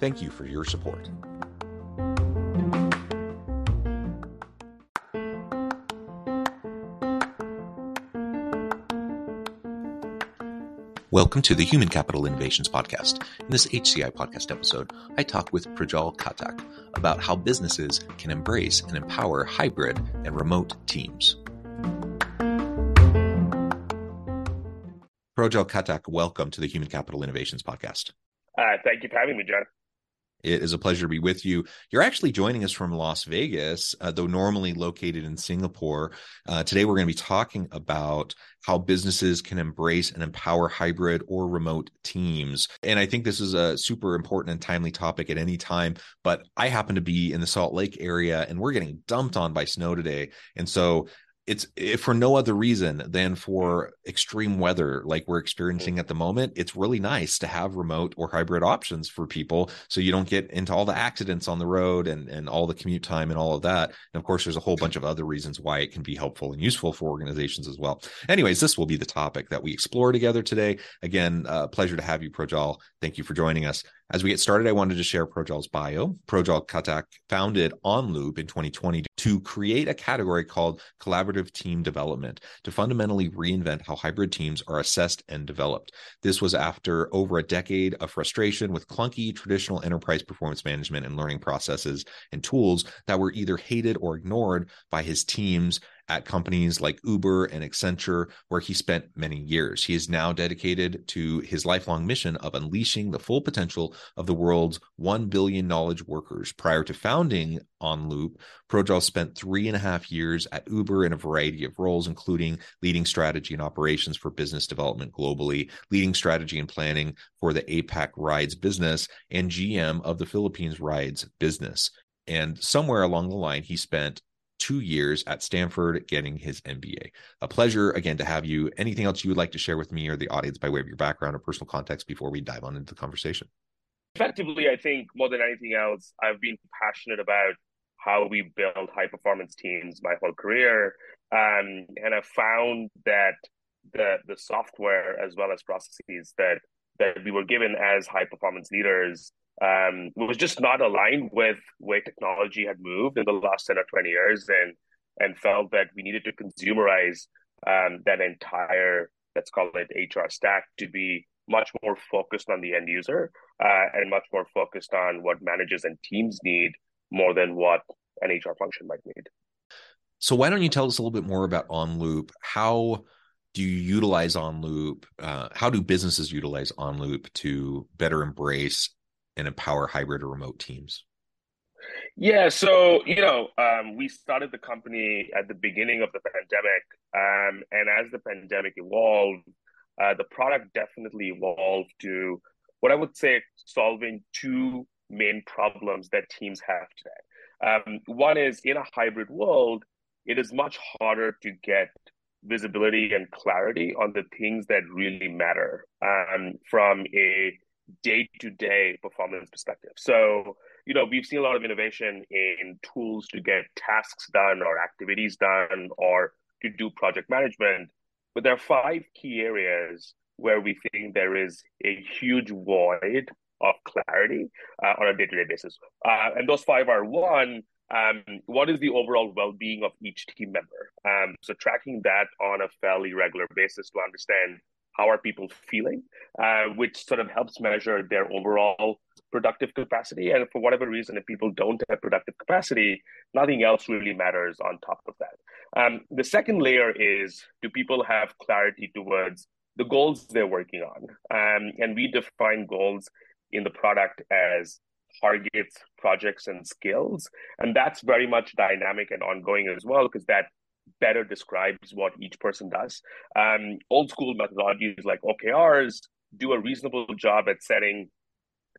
Thank you for your support. Welcome to the Human Capital Innovations Podcast. In this HCI Podcast episode, I talk with Projjal Ghatak about how businesses can embrace and empower hybrid and remote teams. Projjal Ghatak, welcome to the Human Capital Innovations Podcast. Thank you for having me, John. It is a pleasure to be with you. You're actually joining us from Las Vegas, though normally located in Singapore. Today, we're going to be talking about how businesses can embrace and empower hybrid or remote teams. And I think this is a super important and timely topic at any time, but I happen to be in the Salt Lake area and we're getting dumped on by snow today. And so it's, if for no other reason than for extreme weather like we're experiencing at the moment, it's really nice to have remote or hybrid options for people so you don't get into all the accidents on the road and all the commute time and all of that. And of course, there's a whole bunch of other reasons why it can be helpful and useful for organizations as well. Anyways, this will be the topic that we explore together today. Again, pleasure to have you, Projjal. Thank you for joining us. As we get started, I wanted to share Projjal's bio. Projjal Ghatak founded Onloop in 2020 to create a category called Collaborative Team Development to fundamentally reinvent how hybrid teams are assessed and developed. This was after over a decade of frustration with clunky traditional enterprise performance management and learning processes and tools that were either hated or ignored by his teams at companies like Uber and Accenture, where he spent many years. He is now dedicated to his lifelong mission of unleashing the full potential of the world's 1 billion knowledge workers. Prior to founding Onloop, Projjal spent 3.5 years at Uber in a variety of roles, including leading strategy and operations for business development globally, leading strategy and planning for the APAC rides business, and GM of the Philippines rides business. And somewhere along the line, he spent 2 years at Stanford getting his MBA. A pleasure again to have you. Anything else you would like to share with me or the audience by way of your background or personal context before we dive on into the conversation? Effectively, I think more than anything else, I've been passionate about how we build high performance teams my whole career. And I found that the software as well as processes that we were given as high performance leaders was just not aligned with where technology had moved in the last 10 or 20 years and felt that we needed to consumerize that entire, let's call it HR stack, to be much more focused on the end user and much more focused on what managers and teams need more than what an HR function might need. So why don't you tell us a little bit more about Onloop? How do you utilize Onloop? How do businesses utilize Onloop to better embrace and empower hybrid or remote teams? Yeah, so, we started the company at the beginning of the pandemic. And as the pandemic evolved, the product definitely evolved to what I would say solving two main problems that teams have today. One is, in a hybrid world, it is much harder to get visibility and clarity on the things that really matter from a day-to-day performance perspective. So, we've seen a lot of innovation in tools to get tasks done or activities done or to do project management. But there are 5 key areas where we think there is a huge void of clarity on a day-to-day basis. And those 5 are: one, what is the overall well-being of each team member? So tracking that on a fairly regular basis to understand how are people feeling, which sort of helps measure their overall productive capacity. And for whatever reason, if people don't have productive capacity, nothing else really matters on top of that. The second layer is, do people have clarity towards the goals they're working on? And we define goals in the product as targets, projects, and skills. And that's very much dynamic and ongoing as well, because that better describes what each person does. Old school methodologies like OKRs do a reasonable job at setting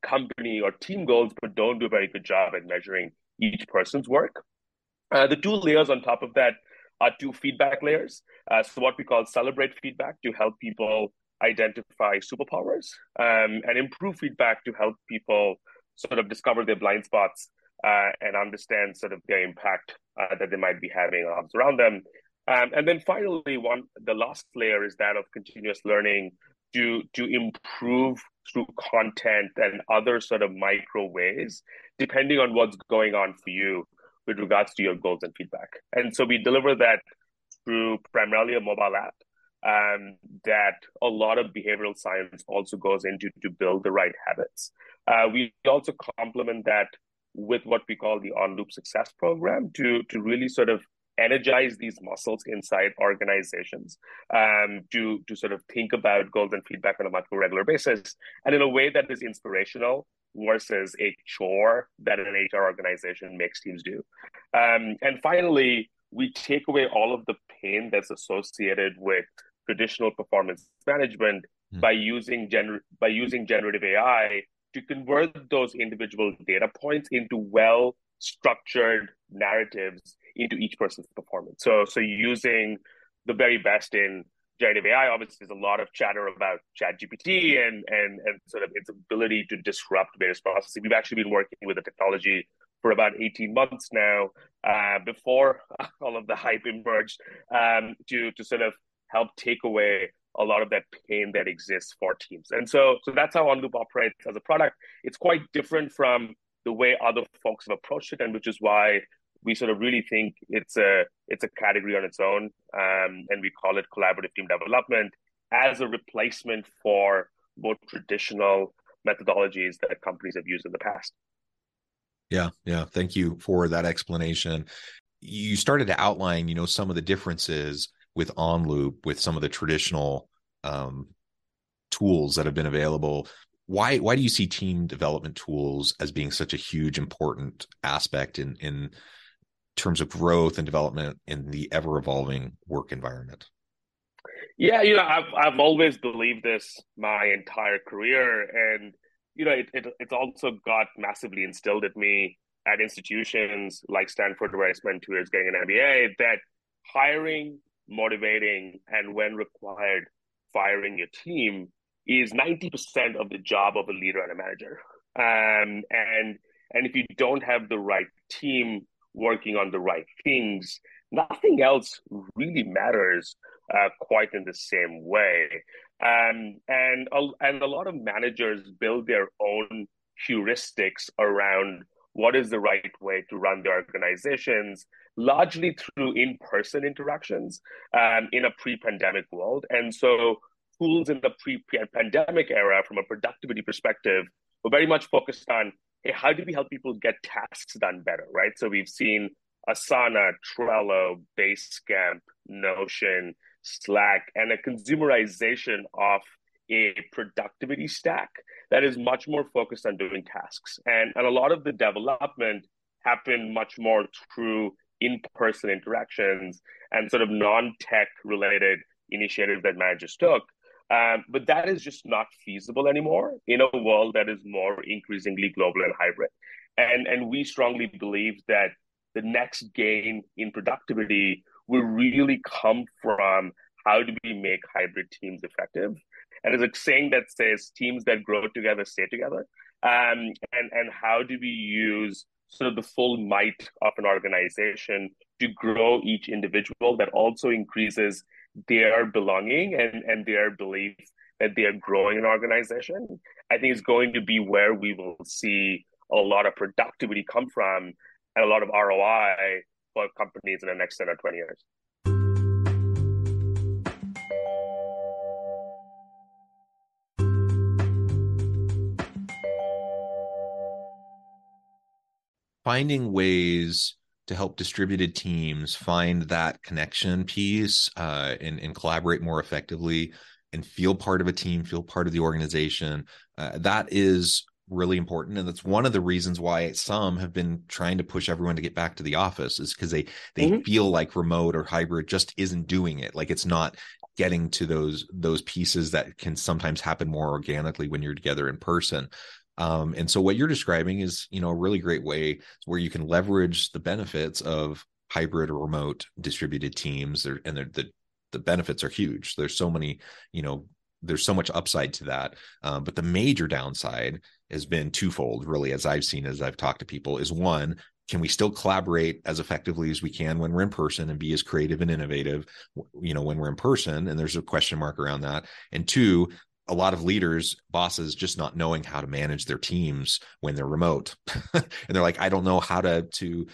company or team goals, but don't do a very good job at measuring each person's work. The two layers on top of that are two feedback layers. So what we call celebrate feedback to help people identify superpowers, and improve feedback to help people sort of discover their blind spots and understand sort of their impact that they might be having around them. And then finally, the last layer is that of continuous learning to improve through content and other sort of micro ways, depending on what's going on for you with regards to your goals and feedback. And so we deliver that through primarily a mobile app that a lot of behavioral science also goes into to build the right habits. We also complement that with what we call the Onloop Success Program to really sort of energize these muscles inside organizations to sort of think about goals and feedback on a much more regular basis, and in a way that is inspirational versus a chore that an HR organization makes teams do. And finally, we take away all of the pain that's associated with traditional performance management by using generative AI to convert those individual data points into well-structured narratives into each person's performance. So using the very best in generative AI, obviously there's a lot of chatter about ChatGPT and sort of its ability to disrupt various processes. We've actually been working with the technology for about 18 months now, before all of the hype emerged, to sort of help take away a lot of that pain that exists for teams. And so that's how Onloop operates as a product. It's quite different from the way other folks have approached it, and which is why we sort of really think it's a category on its own, and we call it collaborative team development as a replacement for more traditional methodologies that companies have used in the past. Yeah. Thank you for that explanation. You started to outline, some of the differences with Onloop, with some of the traditional tools that have been available. Why do you see team development tools as being such a huge, important aspect in terms of growth and development in the ever-evolving work environment? Yeah, I've always believed this my entire career, and it's also got massively instilled at me at institutions like Stanford, where I spent 2 years getting an MBA, that hiring, motivating, and when required, firing your team is 90% of the job of a leader and a manager. And if you don't have the right team working on the right things, nothing else really matters quite in the same way. And a lot of managers build their own heuristics around what is the right way to run their organizations, largely through in-person interactions in a pre-pandemic world. And so tools in the pre-pandemic era from a productivity perspective were very much focused on, hey, how do we help people get tasks done better, right? So we've seen Asana, Trello, Basecamp, Notion, Slack, and a consumerization of a productivity stack that is much more focused on doing tasks. And a lot of the development happened much more through in-person interactions and sort of non-tech related initiatives that managers took. But that is just not feasible anymore in a world that is more increasingly global and hybrid. And we strongly believe that the next gain in productivity will really come from how do we make hybrid teams effective. And there's a saying that says teams that grow together stay together. And how do we use sort of the full might of an organization to grow each individual that also increases their belonging and their belief that they are growing an organization. I think it's going to be where we will see a lot of productivity come from and a lot of ROI for companies in the next 10 or 20 years. finding ways to help distributed teams find that connection piece and collaborate more effectively and feel part of a team, feel part of the organization. That is really important. And that's one of the reasons why some have been trying to push everyone to get back to the office, is because they mm-hmm. feel like remote or hybrid just isn't doing it. Like, it's not getting to those pieces that can sometimes happen more organically when you're together in person. And so what you're describing is, you know, a really great way where you can leverage the benefits of hybrid or remote distributed teams. The benefits are huge. There's so many, you know, there's so much upside to that. But the major downside has been twofold, really, as I've seen, as I've talked to people, is one, can we still collaborate as effectively as we can when we're in person and be as creative and innovative, you know, when we're in person? And there's a question mark around that. And two, a lot of leaders, bosses, just not knowing how to manage their teams when they're remote. And they're like, I don't know how to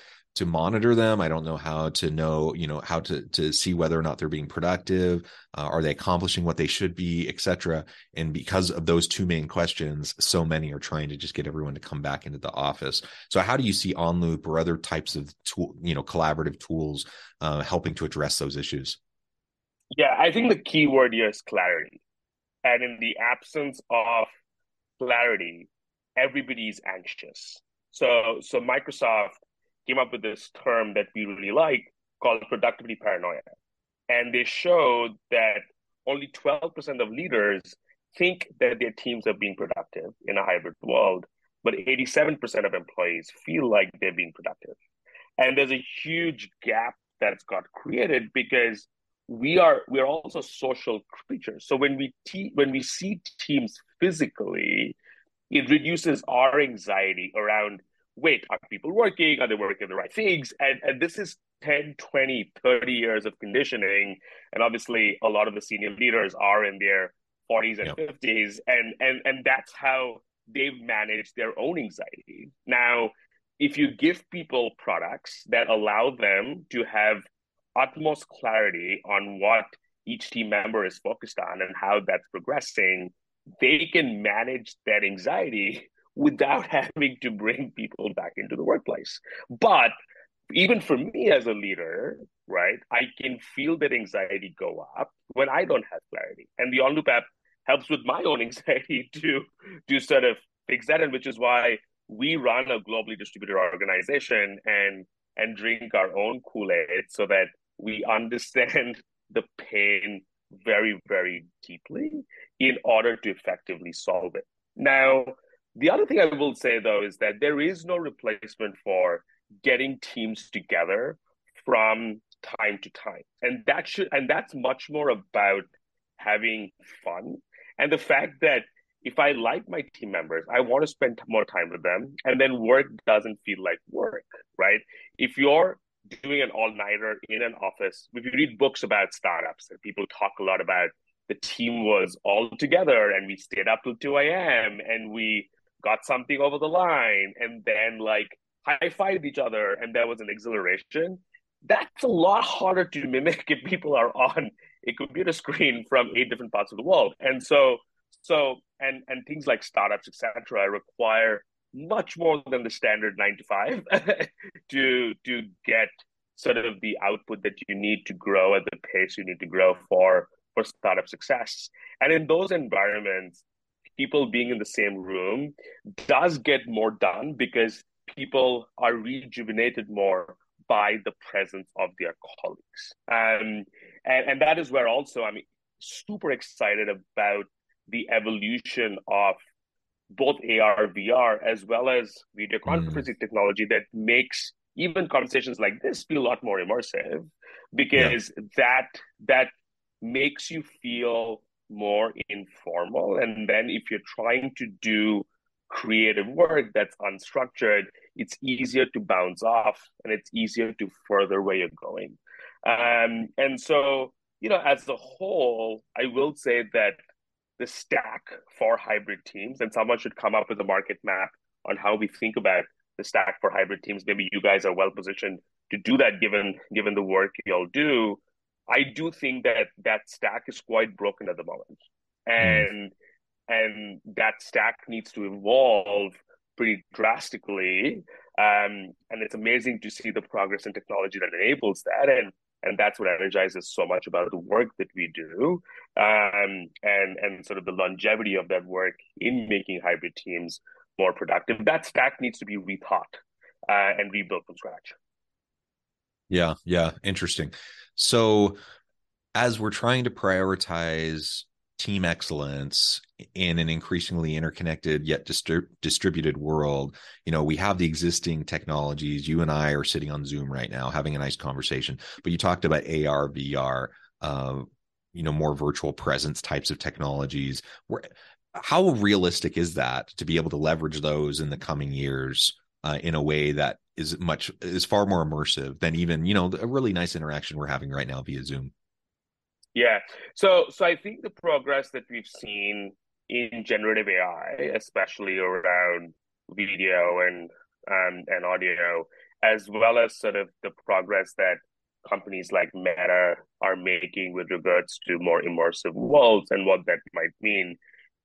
monitor them. I don't know how to how to see whether or not they're being productive. Are they accomplishing what they should be, et cetera? And because of those two main questions, so many are trying to just get everyone to come back into the office. So how do you see Onloop or other types of tool, you know, collaborative tools helping to address those issues? Yeah, I think the key word here is clarity. And in the absence of clarity, everybody's anxious. So Microsoft came up with this term that we really like called productivity paranoia. And they showed that only 12% of leaders think that their teams are being productive in a hybrid world, but 87% of employees feel like they're being productive. And there's a huge gap that's got created because we are also social creatures. So when we see teams physically, it reduces our anxiety around, wait, are people working? Are they working the right things? And this is 10, 20, 30 years of conditioning. And obviously, a lot of the senior leaders are in their 40s and 50s. And that's how they've managed their own anxiety. Now, if you give people products that allow them to have utmost clarity on what each team member is focused on and how that's progressing, they can manage that anxiety without having to bring people back into the workplace. But even for me as a leader, right, I can feel that anxiety go up when I don't have clarity. And the Onloop app helps with my own anxiety to sort of fix that, and which is why we run a globally distributed organization and drink our own Kool-Aid so that we understand the pain very, very deeply in order to effectively solve it. Now, the other thing I will say, though, is that there is no replacement for getting teams together from time to time. And that's much more about having fun. And the fact that if I like my team members, I want to spend more time with them, and then work doesn't feel like work, right? If you're doing an all-nighter in an office, if you read books about startups, and people talk a lot about the team was all together and we stayed up till 2 a.m. and we got something over the line and then like high-fived each other and there was an exhilaration, that's a lot harder to mimic if people are on a computer screen from 8 different parts of the world. And so things like startups, et cetera, require much more than the standard 9 to 5 to get sort of the output that you need to grow at the pace you need to grow for startup success. And in those environments, people being in the same room does get more done because people are rejuvenated more by the presence of their colleagues. And that is where also I'm super excited about the evolution of both AR, VR, as well as video conferencing technology that makes even conversations like this feel a lot more immersive, because that makes you feel more informal. And then if you're trying to do creative work that's unstructured, it's easier to bounce off and it's easier to further where you're going. And so, you know, as a whole, I will say that the stack for hybrid teams, and someone should come up with a market map on how we think about the stack for hybrid teams. Maybe you guys are well positioned to do that given the work you'll do. I do think that stack is quite broken at the moment. And that stack needs to evolve pretty drastically And it's amazing to see the progress in technology that enables that. And that's what energizes so much about the work that we do, and sort of the longevity of that work in making hybrid teams more productive. That stack needs to be rethought and rebuilt from scratch. Yeah. Interesting. So as we're trying to prioritize team excellence in an increasingly interconnected yet distributed world, we have the existing technologies. You and I are sitting on Zoom right now having a nice conversation, but you talked about AR, VR, more virtual presence types of technologies. How realistic is that to be able to leverage those in the coming years in a way that is far more immersive than even, a really nice interaction we're having right now via Zoom? Yeah. So I think the progress that we've seen in generative AI, especially around video and audio, as well as sort of the progress that companies like Meta are making with regards to more immersive worlds and what that might mean,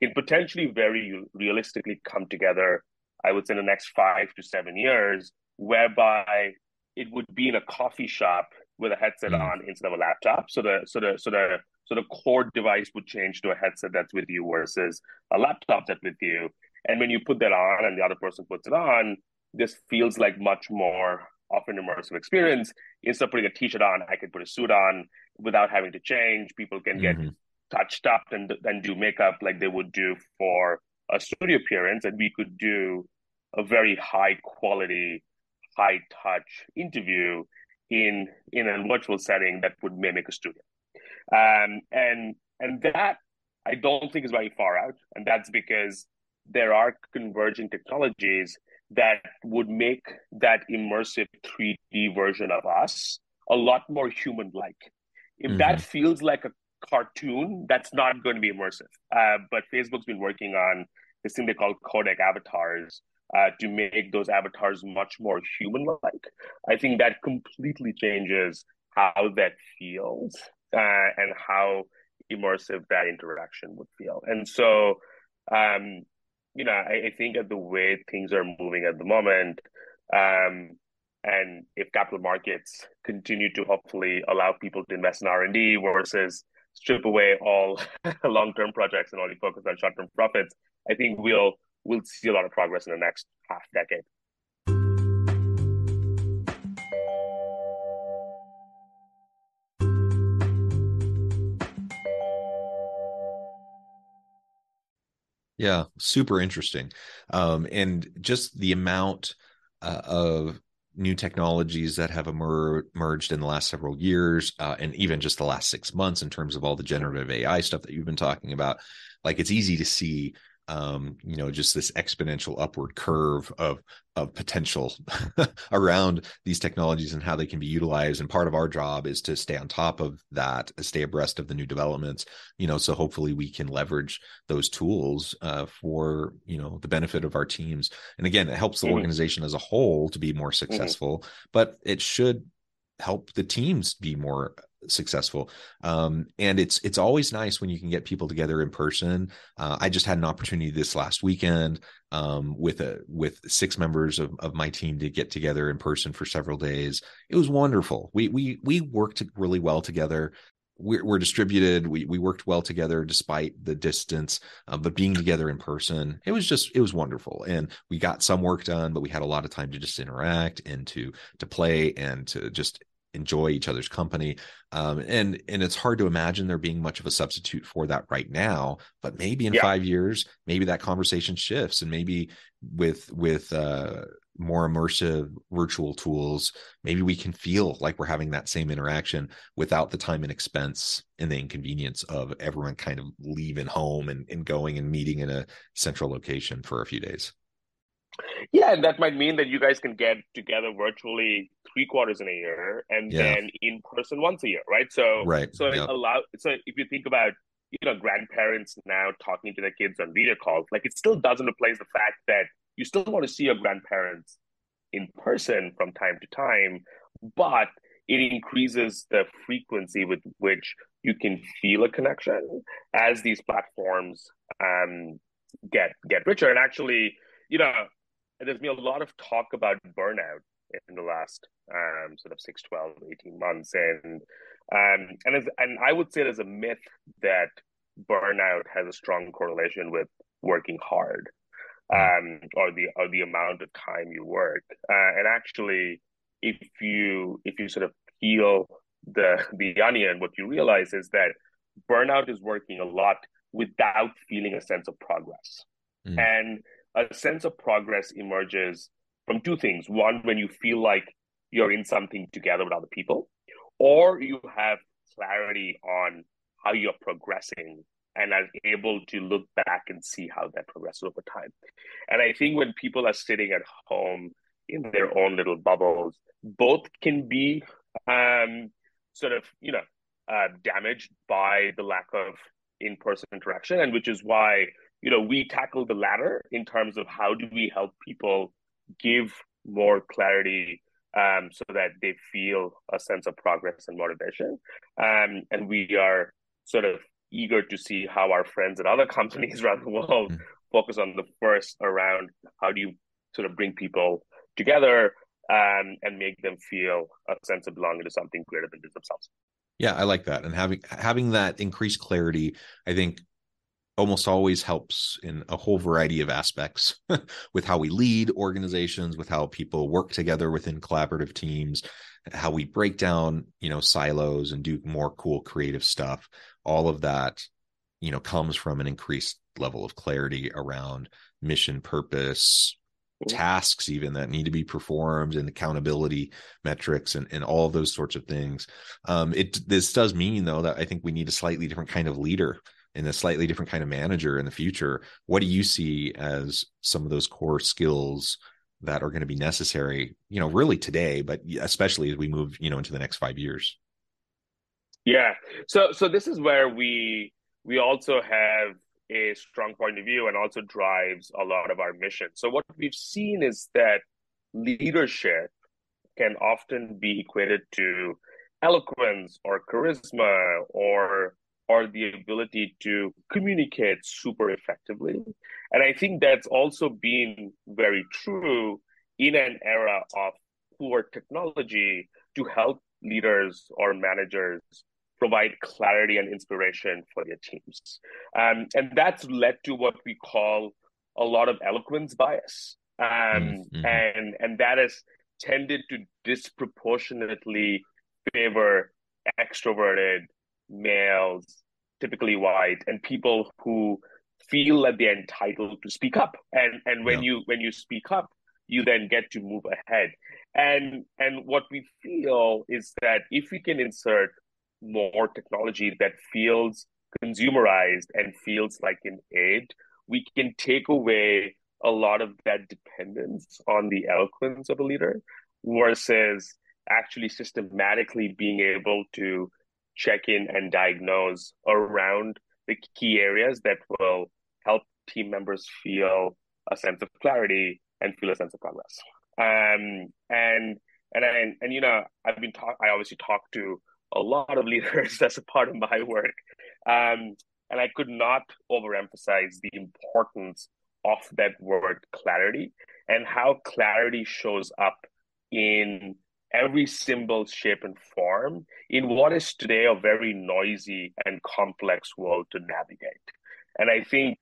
can potentially very realistically come together, I would say, in the next 5 to 7 years, whereby it would be in a coffee shop with a headset on instead of a laptop. So the core device would change to a headset that's with you versus a laptop that's with you. And when you put that on and the other person puts it on, this feels like much more of an immersive experience. Instead of putting a t-shirt on, I can put a suit on without having to change. People can get touched up and do makeup like they would do for a studio appearance. And we could do a very high quality, high touch interview in a virtual setting that would mimic a studio. And that I don't think is very far out. And that's because there are converging technologies that would make that immersive 3D version of us a lot more human-like. If that feels like a cartoon, that's not going to be immersive. But Facebook's been working on this thing they call codec avatars, to make those avatars much more human-like. I think that completely changes how that feels and how immersive that interaction would feel. And so, I think at the way things are moving at the moment, and if capital markets continue to hopefully allow people to invest in R&D versus strip away all long-term projects and only focus on short-term profits, I think we'll see a lot of progress in the next half decade. Yeah, super interesting. And just the amount of new technologies that have emerged in the last several years, and even just the last 6 months in terms of all the generative AI stuff that you've been talking about, like it's easy to see just this exponential upward curve of potential around these technologies and how they can be utilized. And part of our job is to stay on top of that, stay abreast of the new developments, so hopefully we can leverage those tools for, the benefit of our teams. And again, it helps the organization as a whole to be more successful, but it should help the teams be more successful. And it's always nice when you can get people together in person. I just had an opportunity this last weekend with 6 members of my team to get together in person for several days. It was wonderful. We worked really well together. We're distributed. We worked well together despite the distance, but being together in person, it was wonderful. And we got some work done, but we had a lot of time to just interact and to play and to just enjoy each other's company. And it's hard to imagine there being much of a substitute for that right now, but maybe in 5 years, maybe that conversation shifts, and maybe with more immersive virtual tools, maybe we can feel like we're having that same interaction without the time and expense and the inconvenience of everyone kind of leaving home and going and meeting in a central location for a few days. Yeah, and that might mean that you guys can get together virtually 3 quarters in a year and then in person once a year, right? So if you think about grandparents now talking to their kids on video calls, like it still doesn't replace the fact that you still want to see your grandparents in person from time to time, but it increases the frequency with which you can feel a connection as these platforms get richer. And actually, there's been a lot of talk about burnout in the last sort of 6, 12, 18 months. And I would say there's a myth that burnout has a strong correlation with working hard or the amount of time you work. And actually, if you sort of peel the onion, what you realize is that burnout is working a lot without feeling a sense of progress. Mm. And a sense of progress emerges from two things. One, when you feel like you're in something together with other people, or you have clarity on how you're progressing and are able to look back and see how that progresses over time. And I think when people are sitting at home in their own little bubbles, both can be damaged by the lack of in-person interaction, and which is why, you know, we tackle the latter in terms of how do we help people give more clarity so that they feel a sense of progress and motivation. And we are sort of eager to see how our friends at other companies around the world focus on the first around how do you sort of bring people together and make them feel a sense of belonging to something greater than just themselves. Yeah, I like that. And having that increased clarity, I think, almost always helps in a whole variety of aspects with how we lead organizations, with how people work together within collaborative teams, how we break down, you know, silos and do more cool creative stuff. All of that, you know, comes from an increased level of clarity around mission, purpose, tasks even that need to be performed, and accountability metrics and all those sorts of things. This does mean, though, that I think we need a slightly different kind of leader and a slightly different kind of manager in the future. What do you see as some of those core skills that are going to be necessary, you know, really today, but especially as we move, you know, into the next 5 years? Yeah. So this is where we also have a strong point of view and also drives a lot of our mission. So what we've seen is that leadership can often be equated to eloquence or charisma or the ability to communicate super effectively. And I think that's also been very true in an era of poor technology to help leaders or managers provide clarity and inspiration for their teams. And that's led to what we call a lot of eloquence bias. And that has tended to disproportionately favor extroverted males, typically white, and people who feel that they're entitled to speak up. And when you speak up, you then get to move ahead. And what we feel is that if we can insert more technology that feels consumerized and feels like an aid, we can take away a lot of that dependence on the eloquence of a leader versus actually systematically being able to check in and diagnose around the key areas that will help team members feel a sense of clarity and feel a sense of progress. I obviously talk to a lot of leaders as a part of my work, and I could not overemphasize the importance of that word clarity and how clarity shows up in every symbol, shape, and form in what is today a very noisy and complex world to navigate. And I think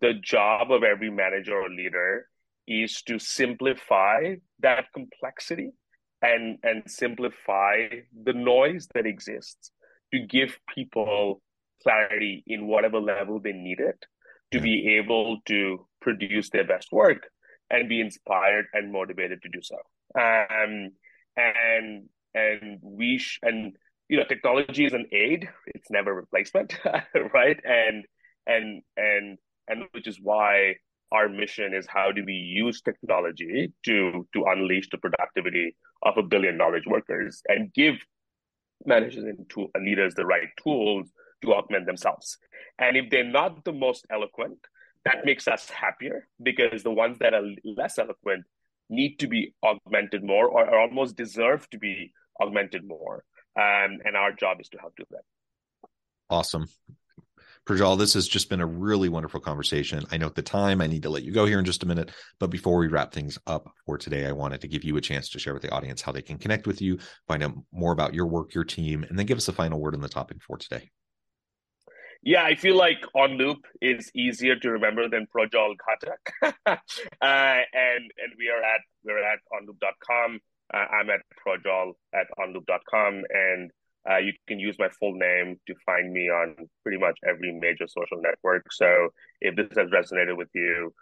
the job of every manager or leader is to simplify that complexity and simplify the noise that exists to give people clarity in whatever level they need it to be able to produce their best work and be inspired and motivated to do so. Technology is an aid; it's never a replacement, right? And which is why our mission is how do we use technology to unleash the productivity of 1 billion knowledge workers and give managers and leaders the right tools to augment themselves. And if they're not the most eloquent, that makes us happier because the ones that are less eloquent need to be augmented more or almost deserve to be augmented more. And our job is to help do that. Awesome. Projjal, this has just been a really wonderful conversation. I note the time. I need to let you go here in just a minute. But before we wrap things up for today, I wanted to give you a chance to share with the audience how they can connect with you, find out more about your work, your team, and then give us a final word on the topic for today. Yeah, I feel like Onloop is easier to remember than Projjal Ghatak. And we're at onloop.com. I'm at Projjal at onloop.com, and you can use my full name to find me on pretty much every major social network. So if this has resonated with you,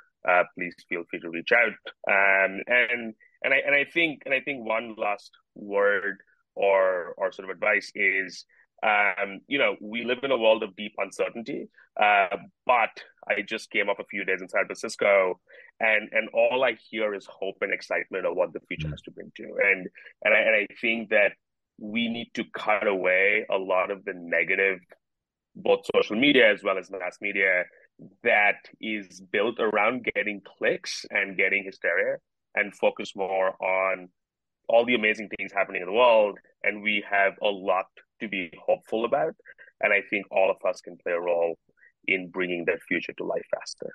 please feel free to reach out. And I think one last word or sort of advice is, we live in a world of deep uncertainty, but I just came up a few days in San Francisco, and all I hear is hope and excitement of what the future has to bring to. And I think that we need to cut away a lot of the negative, both social media as well as mass media, that is built around getting clicks and getting hysteria, and focus more on all the amazing things happening in the world. And we have a lot to be hopeful about. And I think all of us can play a role in bringing that future to life faster.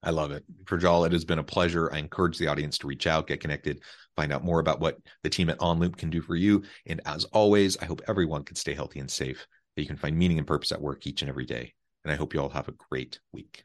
I love it. Projjal, it has been a pleasure. I encourage the audience to reach out, get connected, find out more about what the team at OnLoop can do for you. And as always, I hope everyone can stay healthy and safe, that you can find meaning and purpose at work each and every day. And I hope you all have a great week.